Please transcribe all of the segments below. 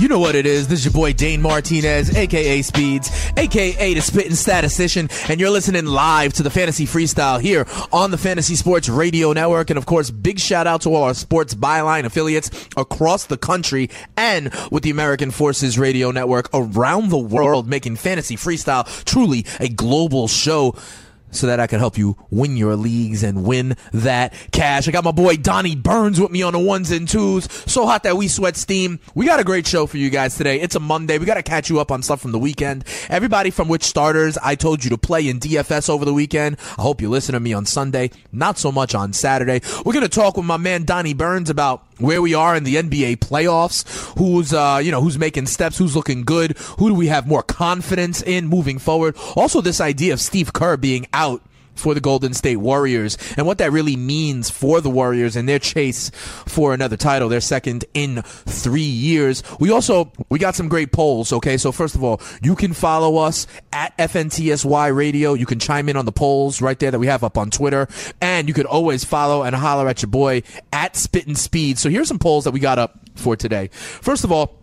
You know what it is. This is your boy Dane Martinez, a.k.a. Speeds, a.k.a. the Spittin' Statistician, and you're listening live to the Fantasy Freestyle here on the Fantasy Sports Radio Network. And, of course, big shout-out to all our Sports Byline affiliates across the country and with the American Forces Radio Network around the world, making Fantasy Freestyle truly a global show so that I can help you win your leagues and win that cash. I got my boy Donnie Burns with me on the ones and twos. So hot that we sweat steam. We got a great show for you guys today. It's a Monday. We got to catch you up on stuff from the weekend. Everybody from which starters I told you to play in DFS over the weekend. I hope you listen to me on Sunday, not so much on Saturday. We're going to talk with my man Donnie Burns about where we are in the NBA playoffs, who's making steps, who's looking good, who do we have more confidence in moving forward. Also, this idea of Steve Kerr being out for the Golden State Warriors and what that really means for the Warriors and their chase for another title, their second in 3 years. We got some great polls, okay? So first of all, you can follow us at FNTSY Radio. You can chime in on the polls right there that we have up on Twitter. And you could always follow and holler at your boy at Spittin' Speed. So here's some polls that we got up for today. First of all,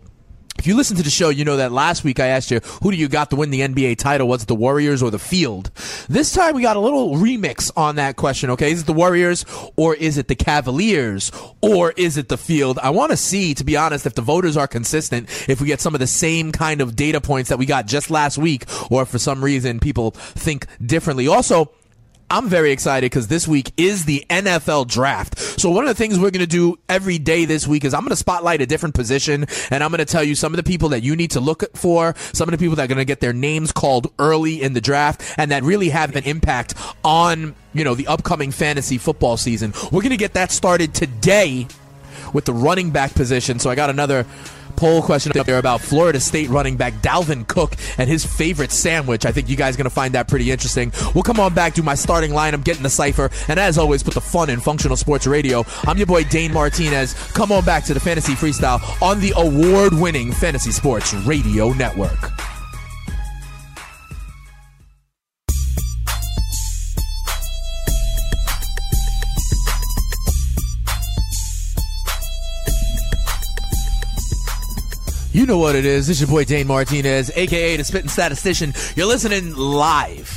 if you listen to the show, you know that last week I asked you, who do you got to win the NBA title? Was it the Warriors or the field? This time we got a little remix on that question, okay? Is it the Warriors or is it the Cavaliers or is it the field? I want to see, to be honest, if the voters are consistent, if we get some of the same kind of data points that we got just last week, or if for some reason people think differently. Also, I'm very excited because this week is the NFL draft. So one of the things we're going to do every day this week is I'm going to spotlight a different position, and I'm going to tell you some of the people that you need to look for, some of the people that are going to get their names called early in the draft and that really have an impact on, the upcoming fantasy football season. We're going to get that started today with the running back position. So I got another poll question up there about Florida State running back Dalvin Cook and his favorite sandwich. I think you guys are going to find that pretty interesting. We'll come on back, do my starting lineup, get in the cipher, and as always, put the fun in functional sports radio. I'm your boy Dane Martinez. Come on back to the Fantasy Freestyle on the award-winning Fantasy Sports Radio Network. You know what it is. This is your boy Dane Martinez, a.k.a. the Spittin' Statistician. You're listening live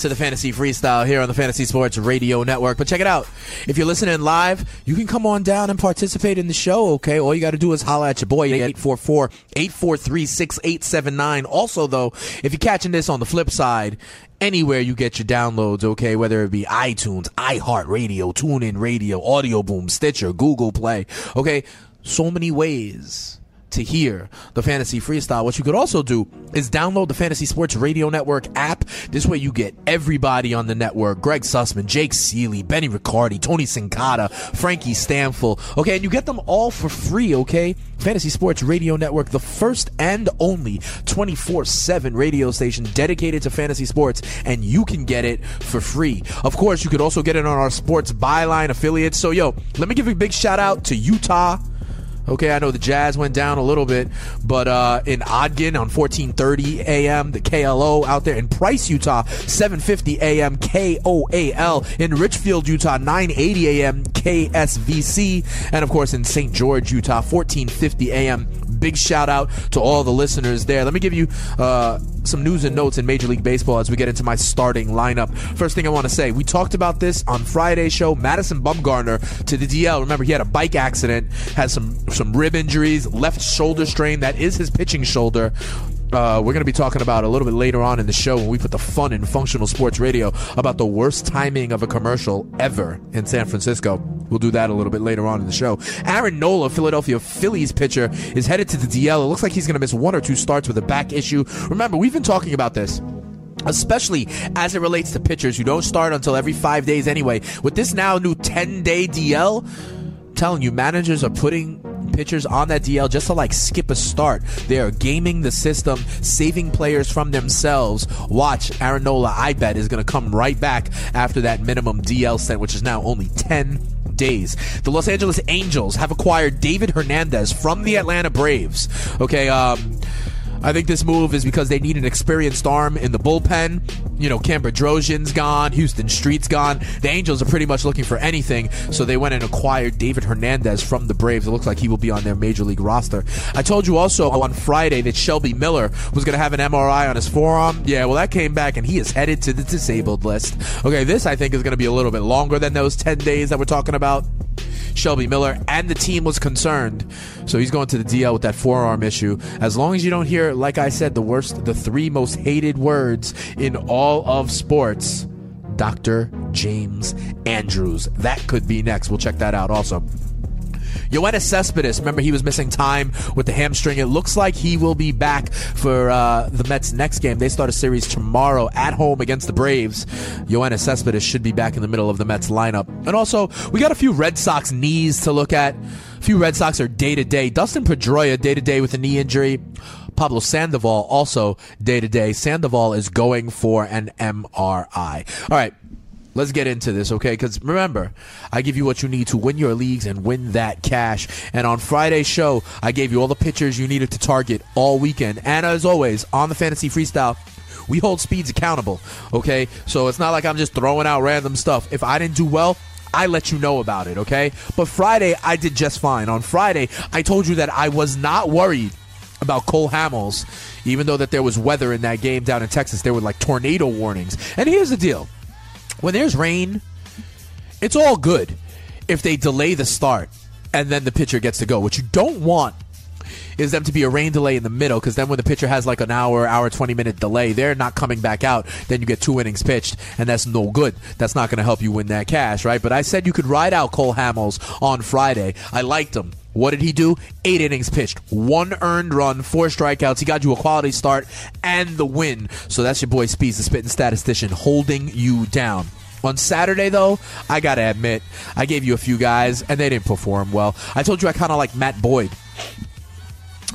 to the Fantasy Freestyle here on the Fantasy Sports Radio Network. But check it out. If you're listening live, you can come on down and participate in the show, okay? All you got to do is holler at your boy at 844-843-6879. Also, though, if you're catching this on the flip side, anywhere you get your downloads, okay, whether it be iTunes, iHeartRadio, TuneIn Radio, Audio Boom, Stitcher, Google Play, okay? So many ways to hear the Fantasy Freestyle. What you could also do is download the Fantasy Sports Radio Network app. This way you get everybody on the network. Greg Sussman, Jake Seeley, Benny Riccardi, Tony Sincotta, Frankie Stanfield. Okay, and you get them all for free, okay? Fantasy Sports Radio Network, the first and only 24/7 radio station dedicated to fantasy sports, and you can get it for free. Of course, you could also get it on our Sports Byline affiliates. So, let me give a big shout out to Utah. Okay, I know the Jazz went down a little bit, but in Ogden on 1430 a.m., the KLO out there. In Price, Utah, 750 a.m., KOAL. In Richfield, Utah, 980 a.m., KSVC. And, of course, in St. George, Utah, 1450 a.m. Big shout-out to all the listeners there. Let me give you some news and notes in Major League Baseball as we get into my starting lineup. First thing I want to say, we talked about this on Friday's show. Madison Bumgarner to the DL. Remember, he had a bike accident, has some rib injuries, left shoulder strain. That is his pitching shoulder. We're going to be talking about a little bit later on in the show when we put the fun in functional sports radio about the worst timing of a commercial ever in San Francisco. We'll do that a little bit later on in the show. Aaron Nola, Philadelphia Phillies pitcher, is headed to the DL. It looks like he's going to miss one or two starts with a back issue. Remember, we've been talking about this, especially as it relates to pitchers who don't start until every 5 days anyway. With this now new 10-day DL, I'm telling you, managers are putting pitchers on that DL just to like skip a start. They are gaming the system, saving players from themselves. Watch, Aaron Nola, I bet, is going to come right back after that minimum DL stint, which is now only 10 days. The Los Angeles Angels have acquired David Hernandez from the Atlanta Braves. Okay, I think this move is because they need an experienced arm in the bullpen. You know, Cam Bedrosian's gone, Houston Street's gone. The Angels are pretty much looking for anything, so they went and acquired David Hernandez from the Braves. It looks like he will be on their Major League roster. I told you also on Friday that Shelby Miller was going to have an MRI on his forearm. Yeah, well, that came back, and he is headed to the disabled list. Okay, this, I think, is going to be a little bit longer than those 10 days that we're talking about. Shelby Miller and the team was concerned, so he's going to the DL with that forearm issue. As long as you don't hear, like I said, the three most hated words in all of sports, Dr. James Andrews. That could be next. We'll check that out also. Yoenis Cespedes, remember he was missing time with the hamstring. It looks like he will be back for the Mets' next game. They start a series tomorrow at home against the Braves. Yoenis Cespedes should be back in the middle of the Mets' lineup. And also, we got a few Red Sox knees to look at. A few Red Sox are day-to-day. Dustin Pedroia, day-to-day with a knee injury. Pablo Sandoval, also day-to-day. Sandoval is going for an MRI. All right. Let's get into this, okay? Because remember, I give you what you need to win your leagues and win that cash. And on Friday's show, I gave you all the pitchers you needed to target all weekend. And as always, on the Fantasy Freestyle, we hold speeds accountable, okay? So it's not like I'm just throwing out random stuff. If I didn't do well, I let you know about it, okay? But Friday, I did just fine. On Friday, I told you that I was not worried about Cole Hamels, even though that there was weather in that game down in Texas. There were like tornado warnings. And here's the deal. When there's rain, it's all good if they delay the start and then the pitcher gets to go. What you don't want is them to be a rain delay in the middle, because then when the pitcher has like an hour, 20-minute delay, they're not coming back out. Then you get 2 innings pitched, and that's no good. That's not going to help you win that cash, right? But I said you could ride out Cole Hamels on Friday. I liked him. What did he do? 8 innings pitched, 1 earned run, 4 strikeouts. He got you a quality start and the win. So that's your boy Speeds, the spitting statistician, holding you down. On Saturday, though, I got to admit, I gave you a few guys, and they didn't perform well. I told you I kind of like Matt Boyd,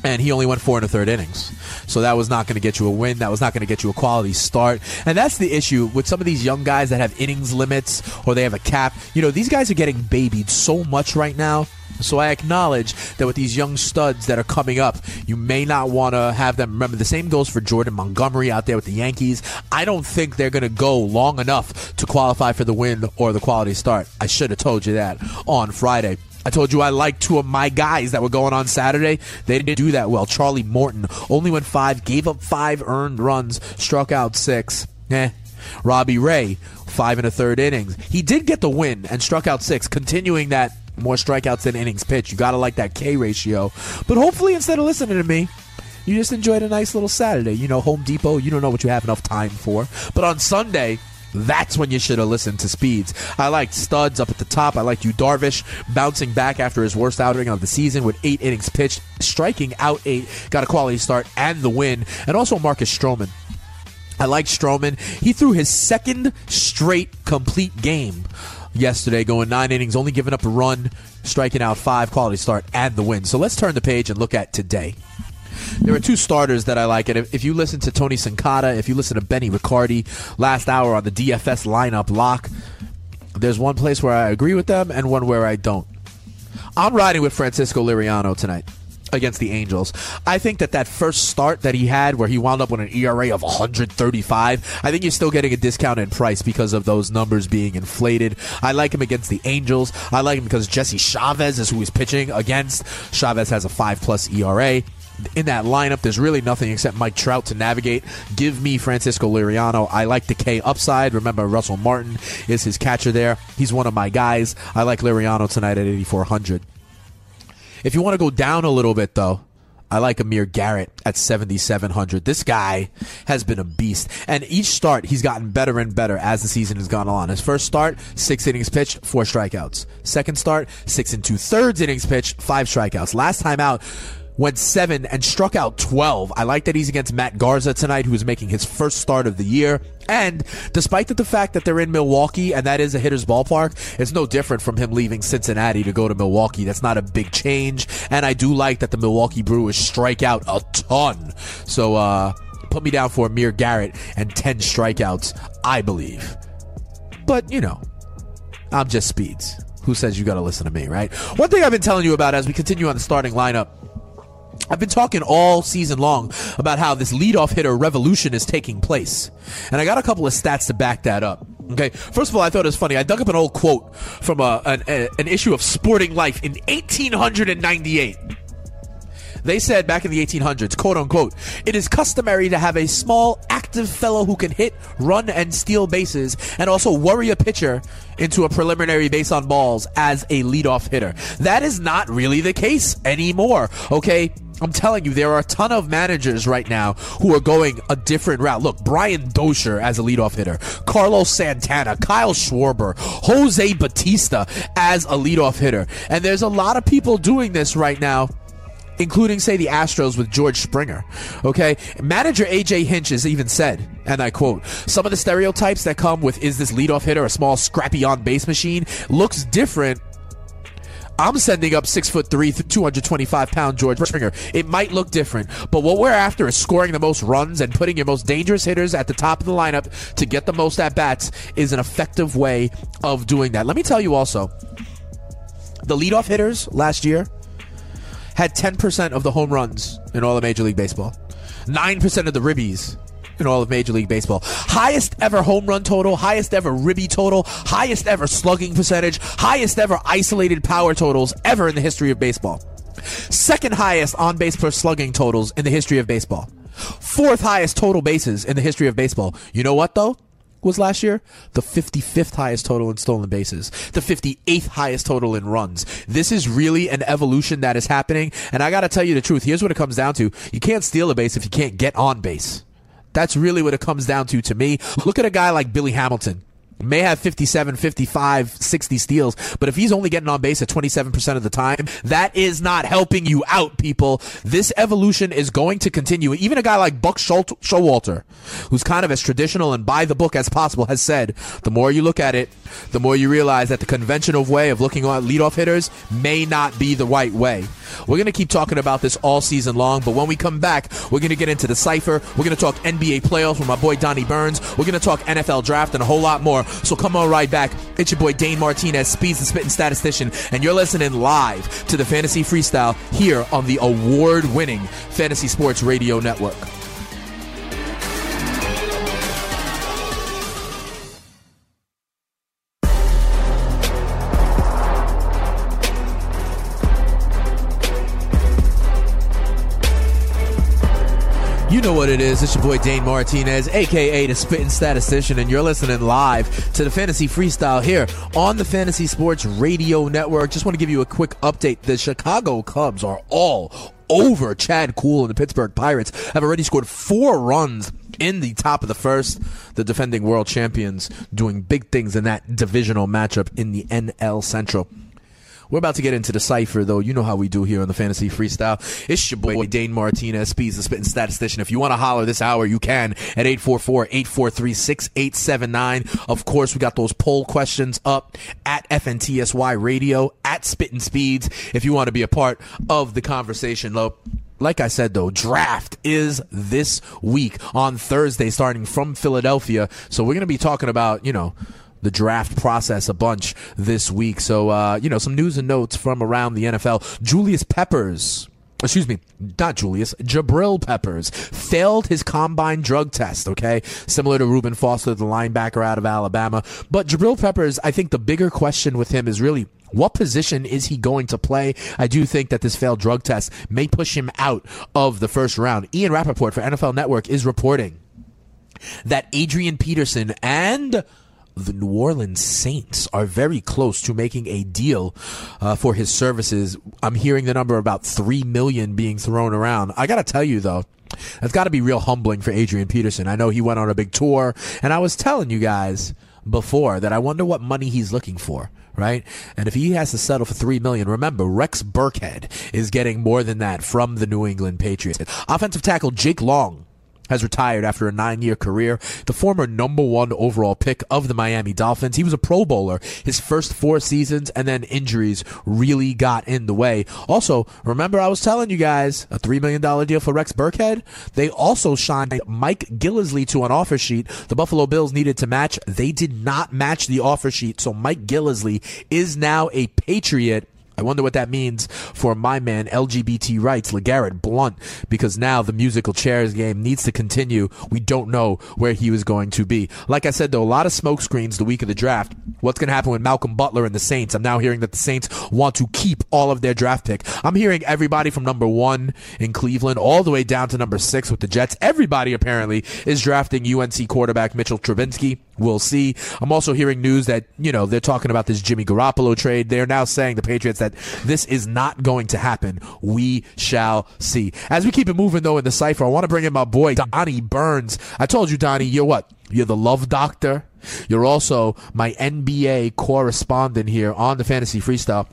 and he only went 4 1/3 innings. So that was not going to get you a win. That was not going to get you a quality start. And that's the issue with some of these young guys that have innings limits or they have a cap. You know, these guys are getting babied so much right now. So I acknowledge that with these young studs that are coming up, you may not want to have them. Remember, the same goes for Jordan Montgomery out there with the Yankees. I don't think they're going to go long enough to qualify for the win or the quality start. I should have told you that on Friday. I told you I liked 2 of my guys that were going on Saturday. They didn't do that well. Charlie Morton only went 5, gave up 5 earned runs, struck out 6. Robbie Ray, 5 1/3 innings. He did get the win and struck out 6, continuing that more strikeouts than innings pitch. You got to like that K ratio. But hopefully, instead of listening to me, you just enjoyed a nice little Saturday. You know, Home Depot, you don't know what you have enough time for. But on Sunday, that's when you should have listened to Speeds. I liked studs up at the top. I liked Yu Darvish bouncing back after his worst outing of the season with 8 innings pitched, striking out 8, got a quality start and the win, and also Marcus Stroman. I liked Stroman. He threw his 2nd straight complete game yesterday, going 9 innings, only giving up a run, striking out 5, quality start, and the win. So let's turn the page and look at today. There are 2 starters that I like, and if you listen to Tony Sincotta, if you listen to Benny Riccardi last hour on the DFS lineup lock, there's one place where I agree with them and one where I don't. I'm riding with Francisco Liriano tonight against the Angels. I think that first start that he had where he wound up with an ERA of 135, I think you're still getting a discount in price because of those numbers being inflated. I like him against the Angels. I like him because Jesse Chavez is who he's pitching against. Chavez has a 5-plus ERA. In that lineup, there's really nothing except Mike Trout to navigate. Give me Francisco Liriano. I like the K upside. Remember, Russell Martin is his catcher there. He's one of my guys. I like Liriano tonight at 8,400. If you want to go down a little bit, though, I like Amir Garrett at 7,700. This guy has been a beast. And each start, he's gotten better and better as the season has gone on. His first start, 6 innings pitched, 4 strikeouts. Second start, 6 2/3 innings pitched, 5 strikeouts. Last time out, went 7 and struck out 12. I like that he's against Matt Garza tonight, who is making his first start of the year. And despite the fact that they're in Milwaukee, and that is a hitter's ballpark, it's no different from him leaving Cincinnati to go to Milwaukee. That's not a big change. And I do like that the Milwaukee Brewers strike out a ton. So put me down for Amir Garrett and 10 strikeouts, I believe. But, you know, I'm just Speeds. Who says you got to listen to me, right? One thing I've been telling you about as we continue on the starting lineup, I've been talking all season long about how this leadoff hitter revolution is taking place. And I got a couple of stats to back that up. Okay, first of all, I thought it was funny. I dug up an old quote from an issue of Sporting Life in 1898. They said back in the 1800s, quote unquote, "It is customary to have a small, active fellow who can hit, run, and steal bases, and also worry a pitcher into a preliminary base on balls as a leadoff hitter." That is not really the case anymore, okay? I'm telling you, there are a ton of managers right now who are going a different route. Look, Brian Dozier as a leadoff hitter, Carlos Santana, Kyle Schwarber, Jose Batista as a leadoff hitter. And there's a lot of people doing this right now, including, say, the Astros with George Springer, okay? Manager A.J. Hinch has even said, and I quote, "Some of the stereotypes that come with, is this leadoff hitter a small, scrappy on-base machine? Looks different. I'm sending up 6'3", 225-pound George Springer. It might look different, but what we're after is scoring the most runs, and putting your most dangerous hitters at the top of the lineup to get the most at-bats is an effective way of doing that." Let me tell you also, the leadoff hitters last year had 10% of the home runs in all of Major League Baseball, 9% of the ribbies in all of Major League Baseball. Highest ever home run total, highest ever ribby total, highest ever slugging percentage, highest ever isolated power totals ever in the history of baseball. Second highest on-base per slugging totals in the history of baseball. Fourth highest total bases in the history of baseball. You know what, though, was last year? The 55th highest total in stolen bases, the 58th highest total in runs. This is really an evolution that is happening, and I gotta tell you the truth. Here's what it comes down to. You can't steal a base if you can't get on base. That's really what it comes down to me. Look at a guy like Billy Hamilton. May have 57, 55, 60 steals, but if he's only getting on base at 27% of the time, that is not helping you out, people. This evolution is going to continue. Even a guy like Buck Showalter, who's kind of as traditional and by the book as possible, has said, the more you look at it, the more you realize that the conventional way of looking at leadoff hitters may not be the right way. We're going to keep talking about this all season long, but when we come back, we're going to get into the cipher. We're going to talk NBA playoffs with my boy Donnie Burns. We're going to talk NFL draft and a whole lot more. So come on right back. It's your boy Dane Martinez, Speeds the Spittin' Statistician, and you're listening live to the Fantasy Freestyle here on the award-winning Fantasy Sports Radio Network. You know what it is. It's your boy Dane Martinez, a.k.a. the Spittin' Statistician, and you're listening live to the Fantasy Freestyle here on the Fantasy Sports Radio Network. Just want to give you a quick update. The Chicago Cubs are all over Chad Kuhl, and the Pittsburgh Pirates have already scored 4 runs in the top of the first. The defending world champions doing big things in that divisional matchup in the NL Central. We're about to get into the cipher, though. You know how we do here on the Fantasy Freestyle. It's your boy, Dane Martinez, Speeds the Spittin' Statistician. If you want to holler this hour, you can at 844-843-6879. Of course, we got those poll questions up at FNTSY Radio, at Spittin' Speeds, if you want to be a part of the conversation, though. Like I said, though, draft is this week on Thursday, starting from Philadelphia. So we're going to be talking about, you know, the draft process a bunch this week. So, you know, some news and notes from around the NFL. Jabril Peppers failed his combine drug test, okay? Similar to Reuben Foster, the linebacker out of Alabama. But Jabril Peppers, I think the bigger question with him is really, what position is he going to play? I do think that this failed drug test may push him out of the first round. Ian Rappaport for NFL Network is reporting that Adrian Peterson and the New Orleans Saints are very close to making a deal for his services. I'm hearing the number about $3 million being thrown around. I got to tell you, though, that's got to be real humbling for Adrian Peterson. I know he went on a big tour, and I was telling you guys before that I wonder what money he's looking for, right? And if he has to settle for $3 million, remember, Rex Burkhead is getting more than that from the New England Patriots. Offensive tackle Jake Long has retired after a 9-year career. The former number one overall pick of the Miami Dolphins. He was a Pro Bowler his first 4 seasons, and then injuries really got in the way. Also, remember I was telling you guys, a $3 million deal for Rex Burkhead? They also signed Mike Gillislee to an offer sheet the Buffalo Bills needed to match. They did not match the offer sheet, so Mike Gillislee is now a Patriot. I wonder what that means for my man, LGBT rights, LeGarrette Blount, because now the musical chairs game needs to continue. We don't know where he was going to be. Like I said, though, a lot of smoke screens the week of the draft. What's going to happen with Malcolm Butler and the Saints? I'm now hearing that the Saints want to keep all of their draft pick. I'm hearing everybody from number 1 in Cleveland all the way down to number 6 with the Jets. Everybody apparently is drafting UNC quarterback Mitchell Trubisky. We'll see. I'm also hearing news that, you know, they're talking about this Jimmy Garoppolo trade. They're now saying, the Patriots, that this is not going to happen. We shall see. As we keep it moving, though, in the cypher, I want to bring in my boy, Donnie Burns. I told you, Donnie, you're what? You're the love doctor. You're also my NBA correspondent here on the Fantasy Freestyle.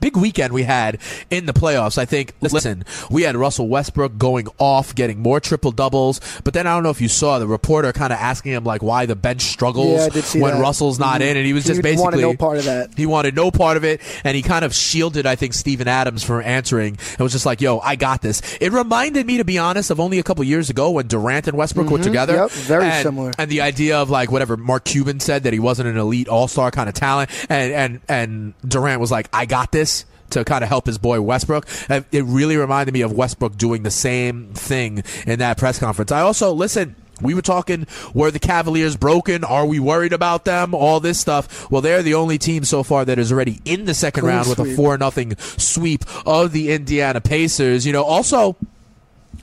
Big weekend we had in the playoffs. I think, listen, we had Russell Westbrook going off, getting more triple doubles. But then I don't know if you saw the reporter kind of asking him like why the bench struggles when Russell's not in, and he was just basically wanted no part of that. He wanted no part of it, and he kind of shielded, I think, Steven Adams from answering. It was just like, "Yo, I got this." It reminded me, to be honest, of only a couple years ago when Durant and Westbrook were together. Yep, very similar. And the idea of like whatever Mark Cuban said, that he wasn't an elite all-star kind of talent, and Durant was like, "I got this," to kind of help his boy Westbrook. It really reminded me of Westbrook doing the same thing in that press conference. I also, listen, we were talking, were the Cavaliers broken? Are we worried about them? All this stuff. Well, they're the only team so far that is already in the second round with a 4-0 sweep of the Indiana Pacers. You know, also,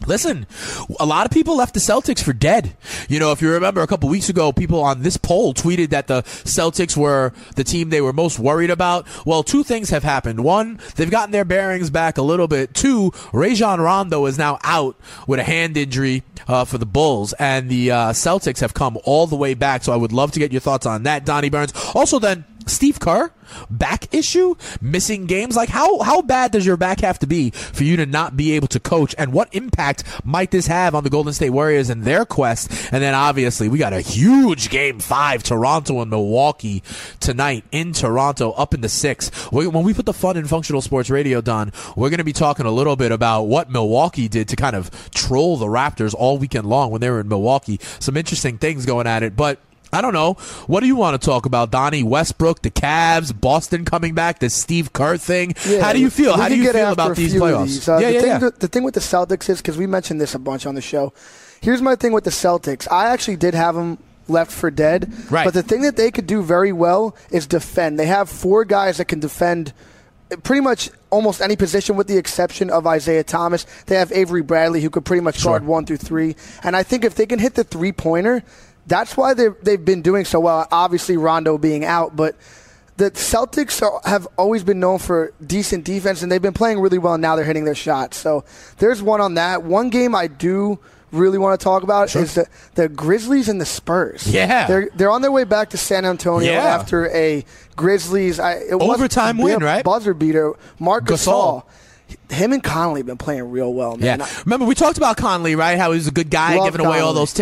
listen, a lot of people left the Celtics for dead. You know, if you remember a couple weeks ago, people on this poll tweeted that the Celtics were the team they were most worried about. Well, 2 things have happened. 1, they've gotten their bearings back a little bit. 2, Rajon Rondo is now out with a hand injury for the Bulls, and the Celtics have come all the way back. So I would love to get your thoughts on that, Donnie Burns. Also then, Steve Kerr, back issue, missing games. Like, how bad does your back have to be for you to not be able to coach? And what impact might this have on the Golden State Warriors and their quest? And then, obviously, we got a huge Game 5, Toronto and Milwaukee tonight in Toronto, up in the 6th. When we put the Fun and Functional Sports Radio, Don, we're going to be talking a little bit about what Milwaukee did to kind of troll the Raptors all weekend long when they were in Milwaukee. Some interesting things going at it, but I don't know. What do you want to talk about, Donnie? Westbrook, the Cavs, Boston coming back, the Steve Kerr thing. Yeah, how do you feel? How do you feel about these playoffs? The thing with the Celtics is, because we mentioned this a bunch on the show, here's my thing with the Celtics. I actually did have them left for dead. Right. But the thing that they could do very well is defend. They have 4 guys that can defend pretty much almost any position with the exception of Isaiah Thomas. They have Avery Bradley, who could pretty much guard 1 through 3. And I think if they can hit the three-pointer, that's why they've been doing so well, obviously Rondo being out. But the Celtics have always been known for decent defense, and they've been playing really well, and now they're hitting their shots. So there's one on that. One game I do really want to talk about is the Grizzlies and the Spurs. Yeah. They're on their way back to San Antonio after a Grizzlies overtime win, right? Buzzer beater. Marc Gasol. Him and Conley have been playing real well, man. Yeah. Remember, we talked about Conley, right? How he was a good guy, giving away all those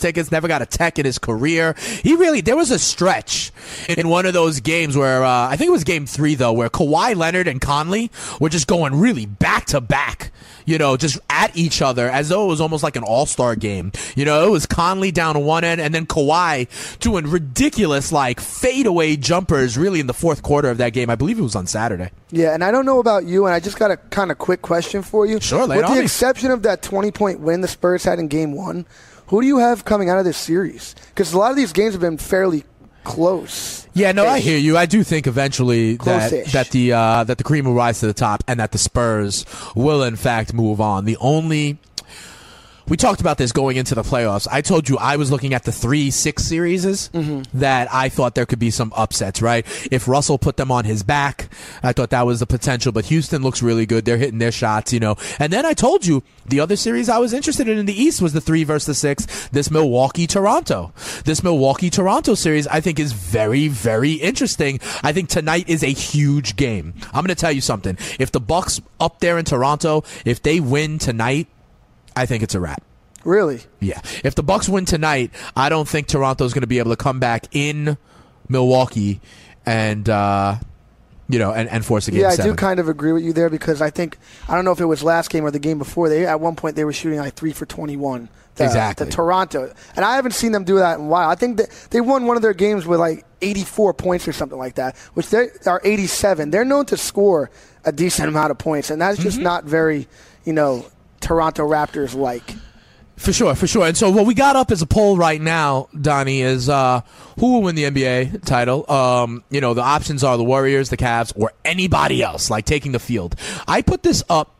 tickets, never got a tech in his career. There was a stretch in one of those games where, I think it was game 3, though, where Kawhi Leonard and Conley were just going really back-to-back, you know, just at each other as though it was almost like an all-star game. You know, it was Conley down one end and then Kawhi doing ridiculous, like, fadeaway jumpers really in the 4th quarter of that game. I believe it was on Saturday. Yeah, and I don't know about you, and I just got a kind of quick question for you. Sure, with the exception of that 20-point win the Spurs had in Game 1, who do you have coming out of this series? Because a lot of these games have been fairly close. Yeah, no, I hear you. I do think eventually that the cream will rise to the top and that the Spurs will in fact move on. The only We talked about this going into the playoffs. I told you I was looking at the 3-6 series that I thought there could be some upsets, right? If Russell put them on his back, I thought that was the potential. But Houston looks really good. They're hitting their shots, you know. And then I told you the other series I was interested in the East was the 3 versus 6, this Milwaukee-Toronto. This Milwaukee-Toronto series I think is very, very interesting. I think tonight is a huge game. I'm going to tell you something. If the Bucks up there in Toronto, if they win tonight, I think it's a wrap. Really? Yeah. If the Bucks win tonight, I don't think Toronto's going to be able to come back in Milwaukee and and force a game. Yeah, 7. I do kind of agree with you there because I don't know if it was last game or the game before. They at one point they were shooting like 3 for 21. Exactly. The Toronto, and I haven't seen them do that in a while. I think that they won one of their games with like 84 points or something like that, which they are 87. They're known to score a decent amount of points, and that's just not very, Toronto Raptors like. For sure. And so what we got up as a poll right now, Donnie, is who will win the NBA title? The options are the Warriors, the Cavs, or anybody else, like taking the field. I put this up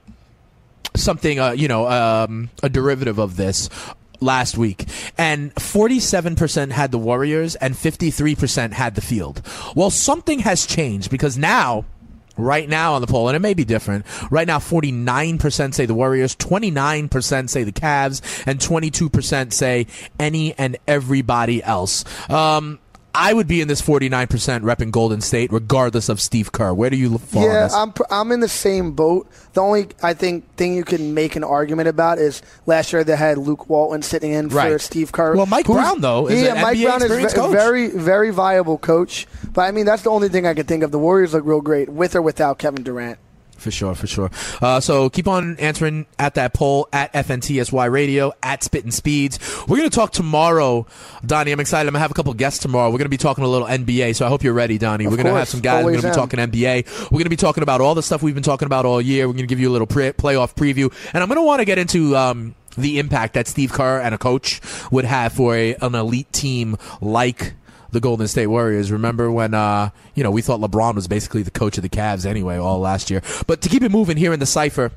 a derivative of this last week, and 47% had the Warriors and 53% had the field. Well, something has changed because now... Right now on the poll, and it may be different, right now 49% say the Warriors, 29% say the Cavs, and 22% say any and everybody else. I would be in this 49% repping Golden State, regardless of Steve Kerr. Where do you fall on this? Yeah, I'm in the same boat. The only, I think, thing you can make an argument about is last year they had Luke Walton sitting in for Steve Kerr. Well, Mike Brown, though, is an NBA experienced coach. Yeah, Mike Brown is a very, very viable coach. But, I mean, that's the only thing I can think of. The Warriors look real great with or without Kevin Durant. For sure. So keep on answering at that poll, at FNTSY Radio, at Spittin' Speeds. We're going to talk tomorrow, Donnie. I'm excited. I'm going to have a couple guests tomorrow. We're going to be talking a little NBA, so I hope you're ready, Donnie. We're going to have some guys. We're going to be talking NBA. We're going to be talking about all the stuff we've been talking about all year. We're going to give you a little playoff preview. And I'm going to want to get into... the impact that Steve Kerr and a coach would have for an elite team like the Golden State Warriors. Remember when, we thought LeBron was basically the coach of the Cavs anyway all last year. But to keep it moving here in the Cypher,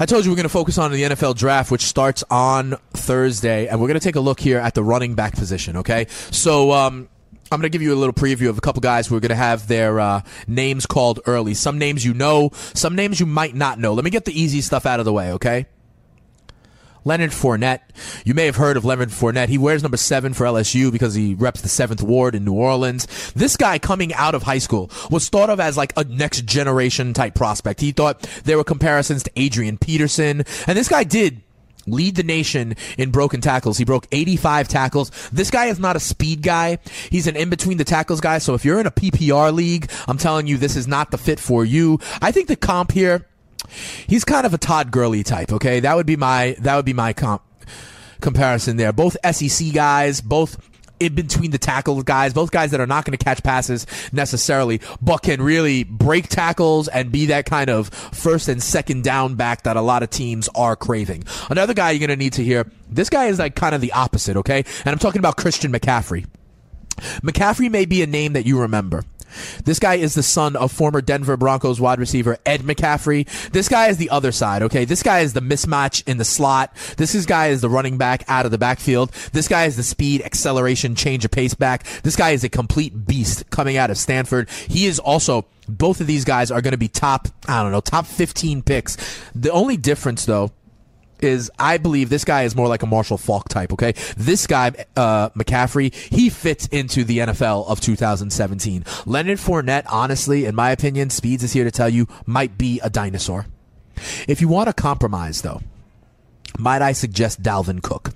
I told you we're going to focus on the NFL draft, which starts on Thursday. And we're going to take a look here at the running back position, okay? So, I'm going to give you a little preview of a couple guys who are going to have their names called early. Some names you know, some names you might not know. Let me get the easy stuff out of the way, okay? Leonard Fournette. You may have heard of Leonard Fournette. He wears number 7 for LSU because he reps the 7th Ward in New Orleans. This guy coming out of high school was thought of as like a next generation type prospect. He thought there were comparisons to Adrian Peterson. And this guy did lead the nation in broken tackles. He broke 85 tackles. This guy is not a speed guy. He's an in-between the tackles guy. So if you're in a PPR league, I'm telling you, this is not the fit for you. I think the comp here, he's kind of a Todd Gurley type, okay? That would be my comparison there. Both SEC guys, both in between the tackle guys, both guys that are not going to catch passes necessarily, but can really break tackles and be that kind of first and second down back that a lot of teams are craving. Another guy you're going to need to hear, this guy is like kind of the opposite, okay? And I'm talking about Christian McCaffrey. McCaffrey may be a name that you remember. This guy is the son of former Denver Broncos wide receiver Ed McCaffrey. This guy is the other side, okay? This guy is the mismatch in the slot. This guy is the running back out of the backfield. This guy is the speed, acceleration, change of pace back. This guy is a complete beast coming out of Stanford. He is also, both of these guys are going to be top 15 picks. The only difference, though, is I believe this guy is more like a Marshall Faulk type, okay? This guy, McCaffrey, he fits into the NFL of 2017. Leonard Fournette, honestly, in my opinion, Speeds is here to tell you, might be a dinosaur. If you want a compromise, though, might I suggest Dalvin Cook.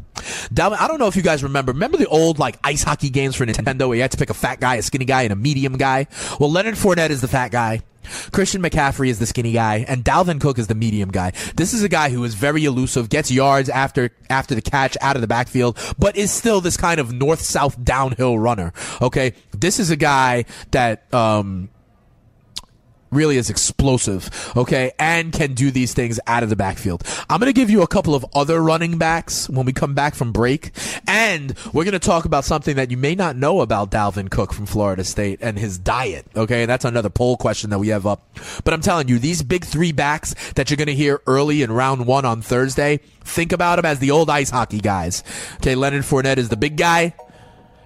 I don't know if you guys remember the old like ice hockey games for Nintendo where you had to pick a fat guy, a skinny guy, and a medium guy? Well, Leonard Fournette is the fat guy, Christian McCaffrey is the skinny guy, and Dalvin Cook is the medium guy. This is a guy who is very elusive, gets yards after the catch out of the backfield, but is still this kind of north-south downhill runner, okay? This is a guy that really is explosive, okay, and can do these things out of the backfield. I'm going to give you a couple of other running backs when we come back from break, and we're going to talk about something that you may not know about Dalvin Cook from Florida State and his diet, okay? And that's another poll question that we have up. But I'm telling you, these big three backs that you're going to hear early in round one on Thursday, think about them as the old ice hockey guys, okay? Leonard Fournette is the big guy.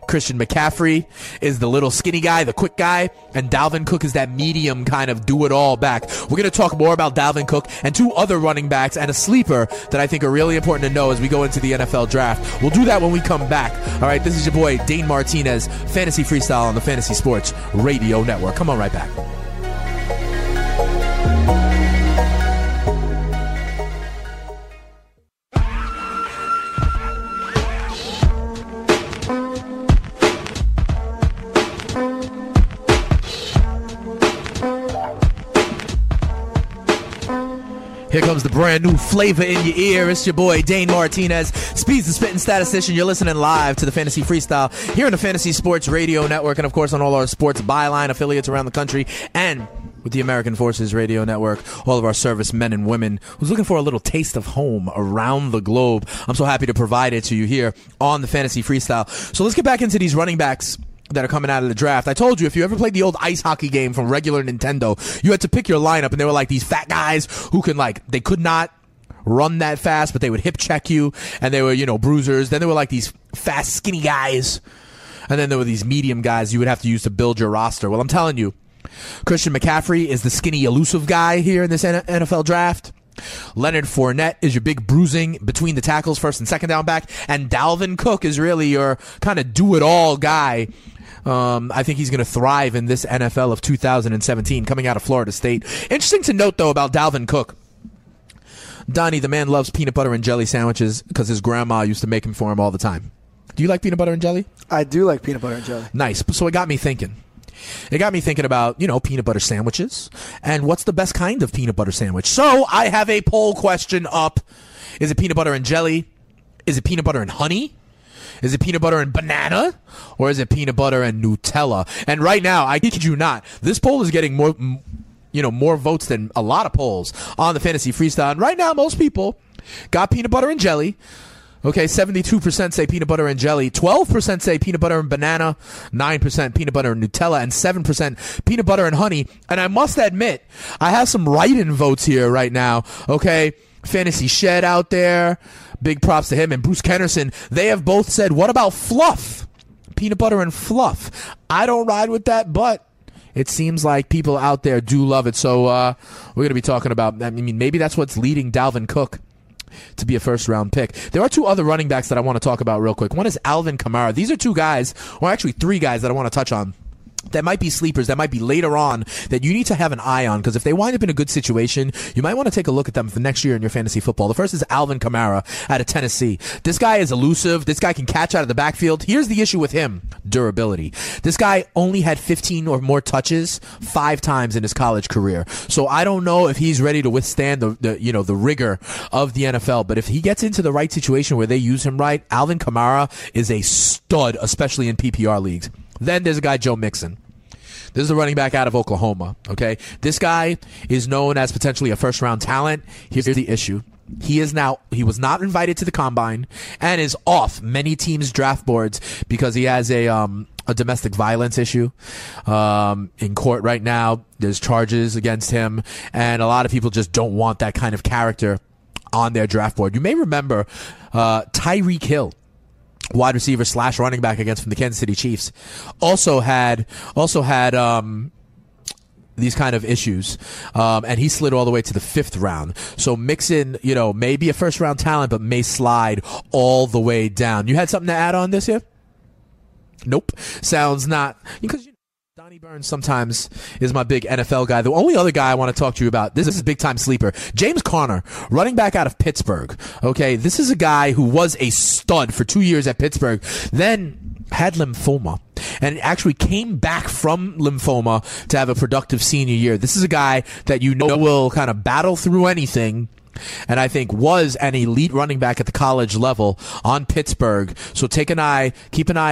Christian McCaffrey is the little skinny guy, the quick guy, and Dalvin Cook is that medium kind of do-it-all back. We're going to talk more about Dalvin Cook and two other running backs and a sleeper that I think are really important to know as we go into the NFL draft. We'll do that when we come back. All right, this is your boy, Dane Martinez, Fantasy Freestyle on the Fantasy Sports Radio Network. Come on right back. Here comes the brand new flavor in your ear. It's your boy, Dane Martinez, Speeds the Spitting Statistician. You're listening live to the Fantasy Freestyle here on the Fantasy Sports Radio Network and, of course, on all our sports byline affiliates around the country and with the American Forces Radio Network, all of our service men and women who's looking for a little taste of home around the globe. I'm so happy to provide it to you here on the Fantasy Freestyle. So let's get back into these running backs that are coming out of the draft. I told you, if you ever played the old ice hockey game from regular Nintendo, you had to pick your lineup, and they were like these fat guys who can, like, they could not run that fast, but they would hip check you, and they were, you know, bruisers. Then they were like these fast, skinny guys, and then there were these medium guys you would have to use to build your roster. Well, I'm telling you, Christian McCaffrey is the skinny, elusive guy here in this NFL draft. Leonard Fournette is your big bruising between the tackles, first and second down back, and Dalvin Cook is really your kind of do-it-all guy. I think he's going to thrive in this NFL of 2017 coming out of Florida State. Interesting to note, though, about Dalvin Cook. Donnie, the man loves peanut butter and jelly sandwiches because his grandma used to make them for him all the time. Do you like peanut butter and jelly? I do like peanut butter and jelly. Nice. So it got me thinking. It got me thinking about, you know, peanut butter sandwiches and what's the best kind of peanut butter sandwich. So I have a poll question up. Is it peanut butter and jelly? Is it peanut butter and honey? Is it peanut butter and banana, or is it peanut butter and Nutella? And right now, I kid you not, this poll is getting more, you know, more votes than a lot of polls on the Fantasy Freestyle. And right now, most people got peanut butter and jelly. Okay, 72% say peanut butter and jelly, 12% say peanut butter and banana, 9% peanut butter and Nutella, and 7% peanut butter and honey. And I must admit, I have some write-in votes here right now. Okay, Fantasy Shed out there. Big props to him and Bruce Kennerson. They have both said, what about fluff? Peanut butter and fluff. I don't ride with that, but it seems like people out there do love it. So we're going to be talking about, I mean, maybe that's what's leading Dalvin Cook to be a first-round pick. There are two other running backs that I want to talk about real quick. One is Alvin Kamara. These are two guys, or actually three guys that I want to touch on. That might be sleepers, that might be later on, that you need to have an eye on, because if they wind up in a good situation, you might want to take a look at them for next year in your fantasy football. The first is Alvin Kamara out of Tennessee. This guy is elusive. This guy can catch out of the backfield. Here's the issue with him, durability. This guy only had 15 or more touches 5 times in his college career. So I don't know if he's ready to withstand the rigor of the NFL, but if he gets into the right situation where they use him right, Alvin Kamara is a stud, especially in PPR leagues. Then there's a guy, Joe Mixon. This is a running back out of Oklahoma, okay? This guy is known as potentially a first-round talent. Here's the issue. He was not invited to the combine and is off many teams' draft boards because he has a domestic violence issue in court right now. There's charges against him, and a lot of people just don't want that kind of character on their draft board. You may remember Tyreek Hill, wide receiver / running back against from the Kansas City Chiefs, also had these kind of issues, and he slid all the way to the 5th round. So Mixon, you know, may be a first-round talent, but may slide all the way down. You had something to add on this here? Nope. Sounds not. Because Donnie Burns sometimes is my big NFL guy. The only other guy I want to talk to you about, this is a big-time sleeper, James Conner, running back out of Pittsburgh. Okay, this is a guy who was a stud for 2 years at Pittsburgh, then had lymphoma, and actually came back from lymphoma to have a productive senior year. This is a guy that you know will kind of battle through anything and I think was an elite running back at the college level on Pittsburgh. So keep an eye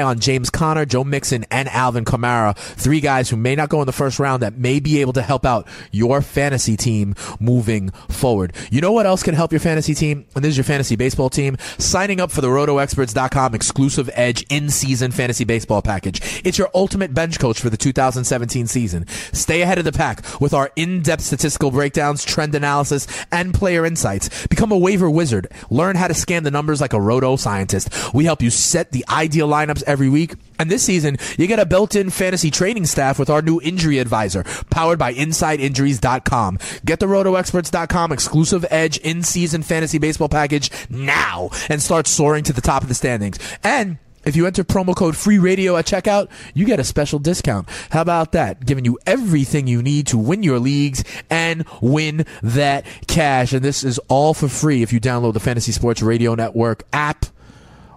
on James Conner, Joe Mixon, and Alvin Kamara, three guys who may not go in the first round that may be able to help out your fantasy team moving forward. You know what else can help your fantasy team? And this is your fantasy baseball team. Signing up for the RotoExperts.com exclusive Edge in-season fantasy baseball package. It's your ultimate bench coach for the 2017 season. Stay ahead of the pack with our in-depth statistical breakdowns, trend analysis, and player insights. Become a waiver wizard. Learn how to scan the numbers like a roto scientist. We help you set the ideal lineups every week. And this season, you get a built-in fantasy training staff with our new injury advisor, powered by InsideInjuries.com. Get the RotoExperts.com exclusive Edge in-season fantasy baseball package now and start soaring to the top of the standings. And if you enter promo code FREERADIO at checkout, you get a special discount. How about that? Giving you everything you need to win your leagues and win that cash. And this is all for free if you download the Fantasy Sports Radio Network app,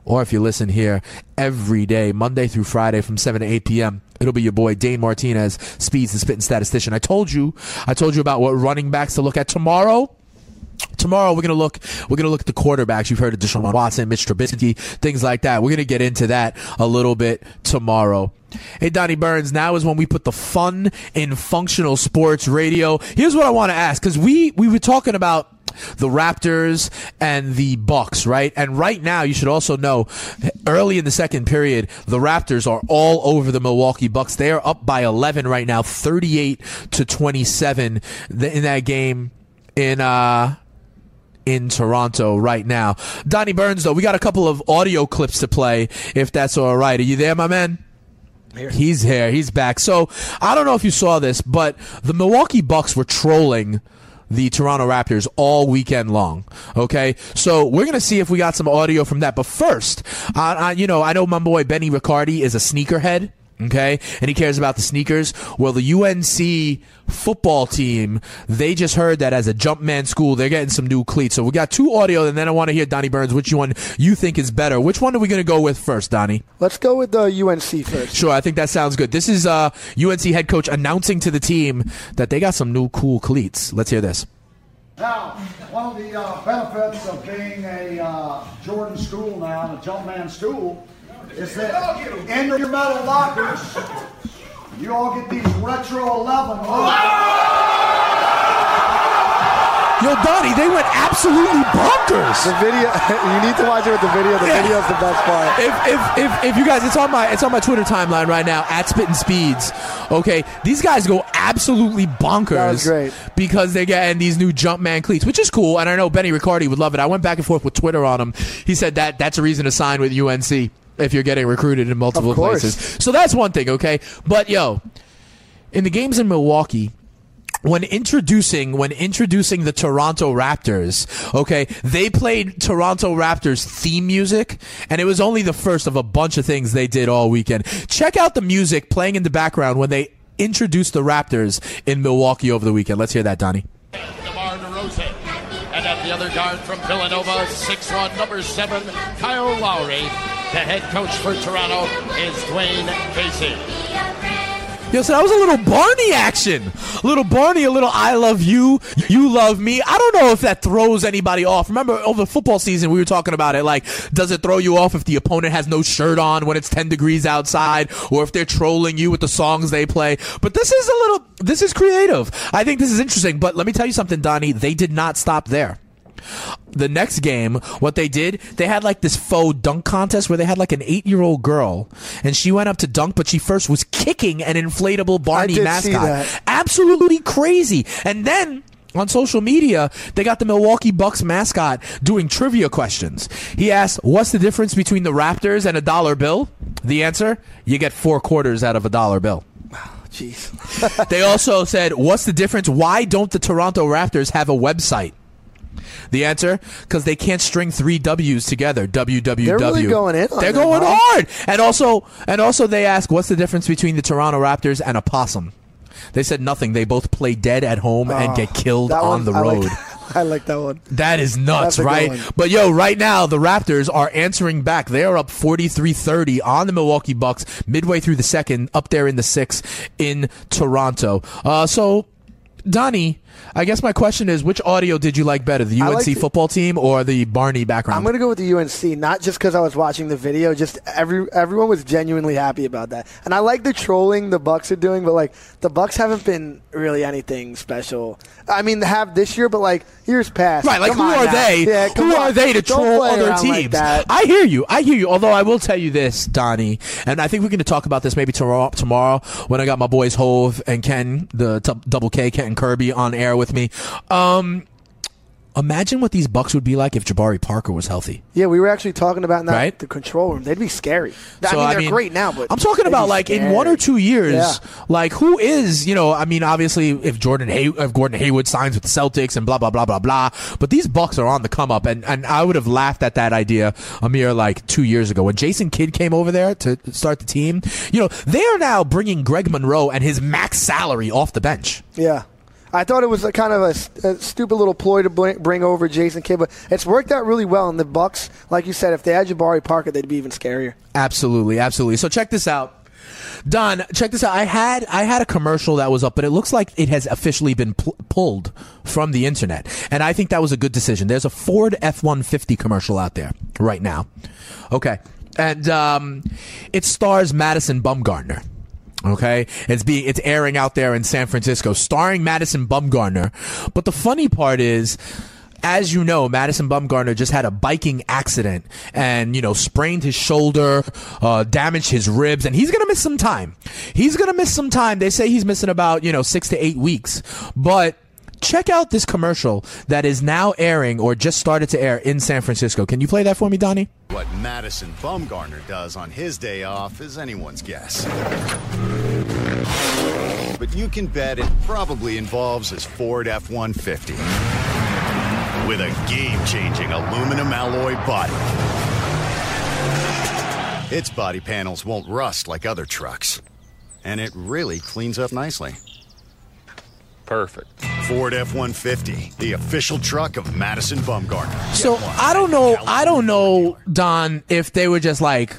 or if you listen here every day, Monday through Friday from 7 to 8 p.m., it'll be your boy Dane Martinez, Speeds and Spittin' Statistician. I told you about what running backs to look at tomorrow. Tomorrow we're gonna look at the quarterbacks. You've heard of Deshaun Watson, Mitch Trubisky, things like that. We're gonna get into that a little bit tomorrow. Hey, Donnie Burns, now is when we put the fun in functional sports radio. Here's what I want to ask, because we were talking about the Raptors and the Bucks, right? And right now, you should also know, early in the second period, the Raptors are all over the Milwaukee Bucks. They are up by 11 right now, 38-27 in that game in Toronto right now. Donnie Burns, though, we got a couple of audio clips to play, if that's all right. Are you there, my man? He's here. He's back. So I don't know if you saw this, but the Milwaukee Bucks were trolling the Toronto Raptors all weekend long. Okay, so we're gonna see if we got some audio from that. But first, I know my boy Benny Riccardi is a sneakerhead. Okay, and he cares about the sneakers. Well, the UNC football team, they just heard that as a Jumpman school, they're getting some new cleats. So we got two audio, and then I want to hear, Donnie Burns, which one you think is better. Which one are we going to go with first, Donnie? Let's go with the UNC first. Sure, I think that sounds good. This is UNC head coach announcing to the team that they got some new cool cleats. Let's hear this. Now, one of the benefits of being a Jordan school now, a Jumpman school, is that in your metal lockers, you all get these retro 11 lockers. Yo, Donnie, they went absolutely bonkers. The video, you need to watch it with the video. The video's the best part. If you guys, it's on my Twitter timeline right now, @SpittinSpeeds. Okay, these guys go absolutely bonkers. That was great. Because they're getting these new Jumpman cleats, which is cool, and I know Benny Riccardi would love it. I went back and forth with Twitter on him. He said that's a reason to sign with UNC. If you're getting recruited in multiple places. So that's one thing, okay? But, yo, in the games in Milwaukee, when introducing the Toronto Raptors, okay, they played Toronto Raptors theme music, and it was only the first of a bunch of things they did all weekend. Check out the music playing in the background when they introduced the Raptors in Milwaukee over the weekend. Let's hear that, Donnie. DeMar DeRozan. And at the other guard from Villanova, 6'1", number 7, Kyle Lowry. The head coach for Toronto is Dwayne Casey. Yo, so that was a little Barney action. Little Barney, a little I love you, you love me. I don't know if that throws anybody off. Remember, over football season, we were talking about it. Like, does it throw you off if the opponent has no shirt on when it's 10 degrees outside, or if they're trolling you with the songs they play? But this is creative. I think this is interesting. But let me tell you something, Donnie. They did not stop there. The next game, what they did, they had like this faux dunk contest where they had like an 8-year-old girl, and she went up to dunk, but she first was kicking an inflatable Barney mascot. Absolutely crazy. And then on social media, they got the Milwaukee Bucks mascot doing trivia questions. He asked, what's the difference between the Raptors and a dollar bill? The answer, you get 4 quarters out of a dollar bill. Jeez. They also said, what's the difference? Why don't the Toronto Raptors have a website? The answer, because they can't string 3 W's together. WWW. They're really going in. They're going hard. And also, they ask, what's the difference between the Toronto Raptors and a possum? They said nothing. They both play dead at home and get killed on the road. I like that one. That is nuts, right? But, yo, right now, the Raptors are answering back. They are up 43-30 on the Milwaukee Bucks midway through the second, up there in the 6th in Toronto. So, Donnie, I guess my question is, which audio did you like better, the UNC football team or the Barney background? I'm going to go with the UNC, not just because I was watching the video. Just everyone was genuinely happy about that. And I like the trolling the Bucks are doing, but, like, the Bucks haven't been really anything special. I mean, they have this year, but, like, years past. Right, like, who are they to troll other teams? Like, I hear you. Although I will tell you this, Donnie, and I think we're going to talk about this maybe tomorrow when I got my boys Hove and Ken, the double K, Ken Kirby on air with me. Imagine what these Bucks would be like if Jabari Parker was healthy. Yeah, we were actually talking about that, right? The control room. They'd be scary. I mean, they're great now, but I'm talking about like scary. In 1 or 2 years, like who is, you know, I mean, obviously if Gordon Hayward signs with the Celtics and blah, blah, blah, blah, blah, but these Bucks are on the come up, and I would have laughed at that idea a mere like 2 years ago. When Jason Kidd came over there to start the team, you know, they are now bringing Greg Monroe and his max salary off the bench. Yeah. I thought it was a kind of a stupid little ploy to bring over Jason Kidd, but it's worked out really well. And the Bucks, like you said, if they had Jabari Parker, they'd be even scarier. Absolutely, absolutely. So check this out. Don, check this out. I had a commercial that was up, but it looks like it has officially been pulled from the internet. And I think that was a good decision. There's a Ford F-150 commercial out there right now. Okay. And it stars Madison Bumgarner. Okay, it's airing out there in San Francisco, starring Madison Bumgarner. But the funny part is, as you know, Madison Bumgarner just had a biking accident and, you know, sprained his shoulder, damaged his ribs, and he's going to miss some time. They say he's missing about, you know, 6 to 8 weeks. But check out this commercial that is now airing or just started to air in San Francisco. Can you play that for me, Donnie? What Madison Bumgarner does on his day off is anyone's guess. But you can bet it probably involves his Ford F-150 with a game-changing aluminum alloy body. Its body panels won't rust like other trucks, and it really cleans up nicely. Perfect. Ford F-150, the official truck of Madison Bumgarner. So I don't know, Don, if they were just like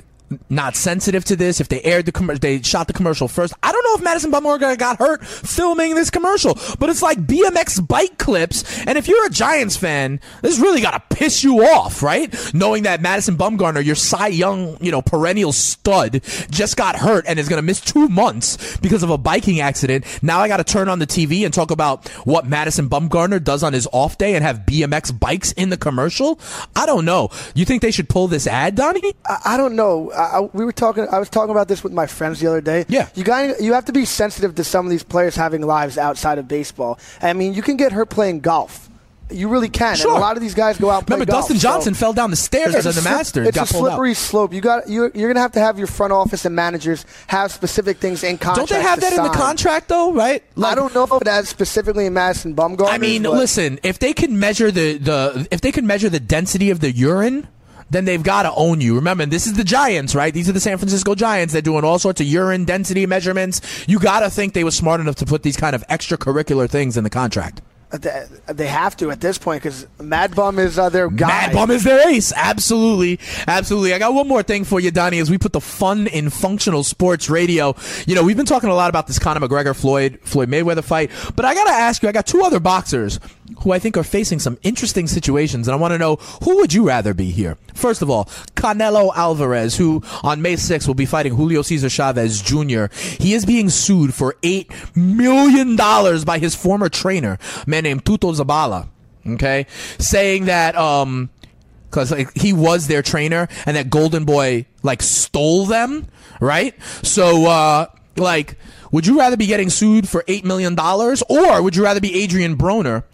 not sensitive to this, if they aired the commercial, they shot the commercial first. I don't know if Madison Bumgarner got hurt filming this commercial, but it's like BMX bike clips. And if you're a Giants fan, this really got to piss you off, right? Knowing that Madison Bumgarner, your Cy Young, you know, perennial stud, just got hurt and is going to miss 2 months because of a biking accident. Now I got to turn on the TV and talk about what Madison Bumgarner does on his off day and have BMX bikes in the commercial. I don't know. You think they should pull this ad, Donnie? I don't know. I was talking about this with my friends the other day. Yeah. You have to be sensitive to some of these players having lives outside of baseball. I mean, you can get hurt playing golf. You really can. Sure. And a lot of these guys go out and play golf. Dustin Johnson fell down the stairs as a master. It's got a slippery slope. You're going to have your front office and managers have specific things in contract. Don't they have that in the contract, though, right? Like, I don't know if that's specifically in Madison Bumgarner. I mean, listen, if they can measure the density of the urine, then they've got to own you. Remember, this is the Giants, right? These are the San Francisco Giants. They're doing all sorts of urine density measurements. You got to think they were smart enough to put these kind of extracurricular things in the contract. They have to at this point because Mad Bum is their guy. Mad Bum is their ace. Absolutely. Absolutely. I got one more thing for you, Donnie, as we put the fun in functional sports radio. You know, we've been talking a lot about this Conor McGregor-Floyd Mayweather fight, but I got to ask you, I got two other boxers who I think are facing some interesting situations, and I want to know, who would you rather be here? First of all, Canelo Alvarez, who on May 6th will be fighting Julio Cesar Chavez Jr. He is being sued for $8 million by his former trainer, named Tuto Zabala, okay, saying that because like, he was their trainer and that Golden Boy like stole them, right? So like, would you rather be getting sued for $8 million or would you rather be Adrian Broner,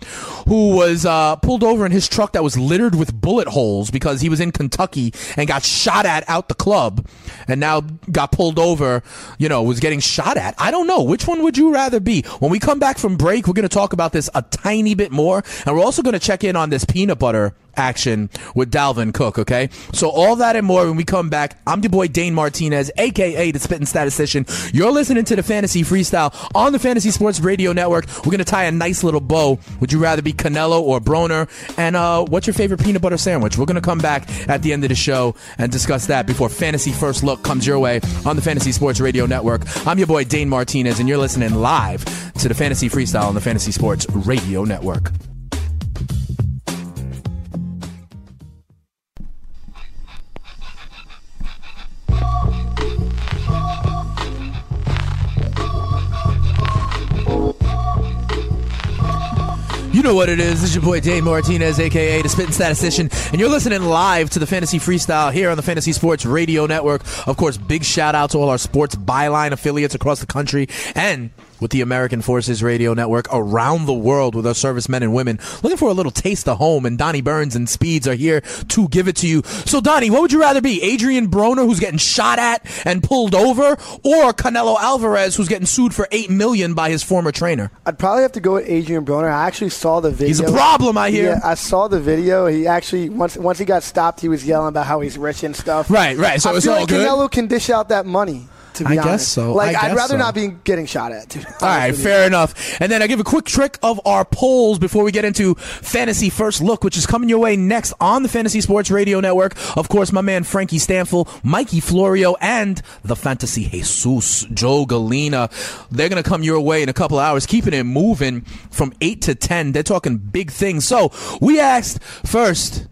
who was pulled over in his truck that was littered with bullet holes because he was in Kentucky and got shot at out the club and now got pulled over, you know, was getting shot at? I don't know. Which one would you rather be? When we come back from break, we're going to talk about this a tiny bit more, and we're also going to check in on this peanut butter action with Dalvin Cook, okay? So all that and more when we come back. I'm your boy Dane Martinez, a.k.a. the Spittin' Statistician. You're listening to the Fantasy Freestyle on the Fantasy Sports Radio Network. We're going to tie a nice little bow. Would you rather be Canelo or Broner? And what's your favorite peanut butter sandwich? We're going to come back at the end of the show and discuss that before Fantasy First Look comes your way on the Fantasy Sports Radio Network. I'm your boy Dane Martinez, and you're listening live to the Fantasy Freestyle on the Fantasy Sports Radio Network. You know what it is. This is your boy Dave Martinez, a.k.a. the Spittin' Statistician, and you're listening live to the Fantasy Freestyle here on the Fantasy Sports Radio Network. Of course, big shout-out to all our Sports Byline affiliates across the country and with the American Forces Radio Network around the world with our servicemen and women. Looking for a little taste of home, and Donnie Burns and Speeds are here to give it to you. So, Donnie, what would you rather be? Adrian Broner, who's getting shot at and pulled over, or Canelo Alvarez, who's getting sued for $8 million by his former trainer? I'd probably have to go with Adrian Broner. I actually saw the video. He's a problem, I hear. Yeah, I saw the video. He actually, once he got stopped, he was yelling about how he's rich and stuff. Right. So I it's feel all like good. Canelo can dish out that money. I guess so. Like, I'd rather not be getting shot at. All right, fair enough. And then I give a quick trick of our polls before we get into Fantasy First Look, which is coming your way next on the Fantasy Sports Radio Network. Of course, my man Frankie Stanfill, Mikey Florio, and the Fantasy Jesus, Joe Galena. They're going to come your way in a couple of hours, keeping it moving from 8 to 10. They're talking big things. So we asked first,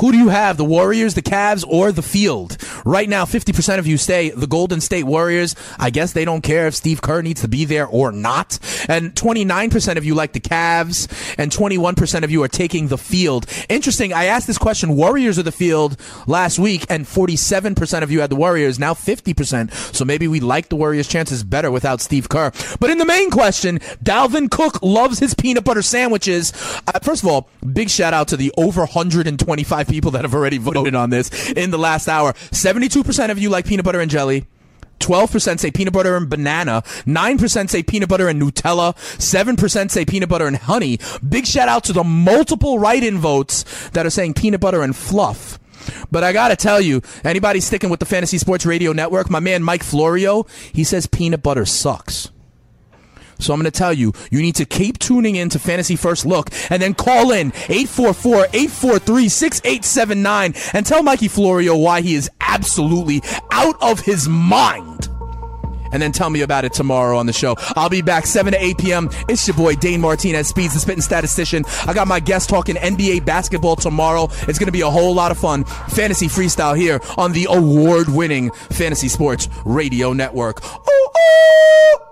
who do you have, the Warriors, the Cavs, or the field? Right now, 50% of you say the Golden State Warriors. I guess they don't care if Steve Kerr needs to be there or not. And 29% of you like the Cavs, and 21% of you are taking the field. Interesting, I asked this question, Warriors or the field, last week, and 47% of you had the Warriors, now 50%. So maybe we like the Warriors' chances better without Steve Kerr. But in the main question, Dalvin Cook loves his peanut butter sandwiches. First of all, big shout out to the over 125 people that have already voted on this in the last hour. 72% of you like peanut butter and jelly. 12% say peanut butter and banana. 9% say peanut butter and Nutella. 7% say peanut butter and honey. Big shout out to the multiple write-in votes that are saying peanut butter and fluff. But I got to tell you, anybody sticking with the Fantasy Sports Radio Network, my man Mike Florio, he says peanut butter sucks. So I'm going to tell you, you need to keep tuning in to Fantasy First Look and then call in 844-843-6879 and tell Mikey Florio why he is absolutely out of his mind. And then tell me about it tomorrow on the show. I'll be back 7 to 8 p.m. It's your boy Dane Martinez, Speeds the Spittin' Statistician. I got my guest talking NBA basketball tomorrow. It's going to be a whole lot of fun. Fantasy Freestyle here on the award-winning Fantasy Sports Radio Network. Ooh, ooh.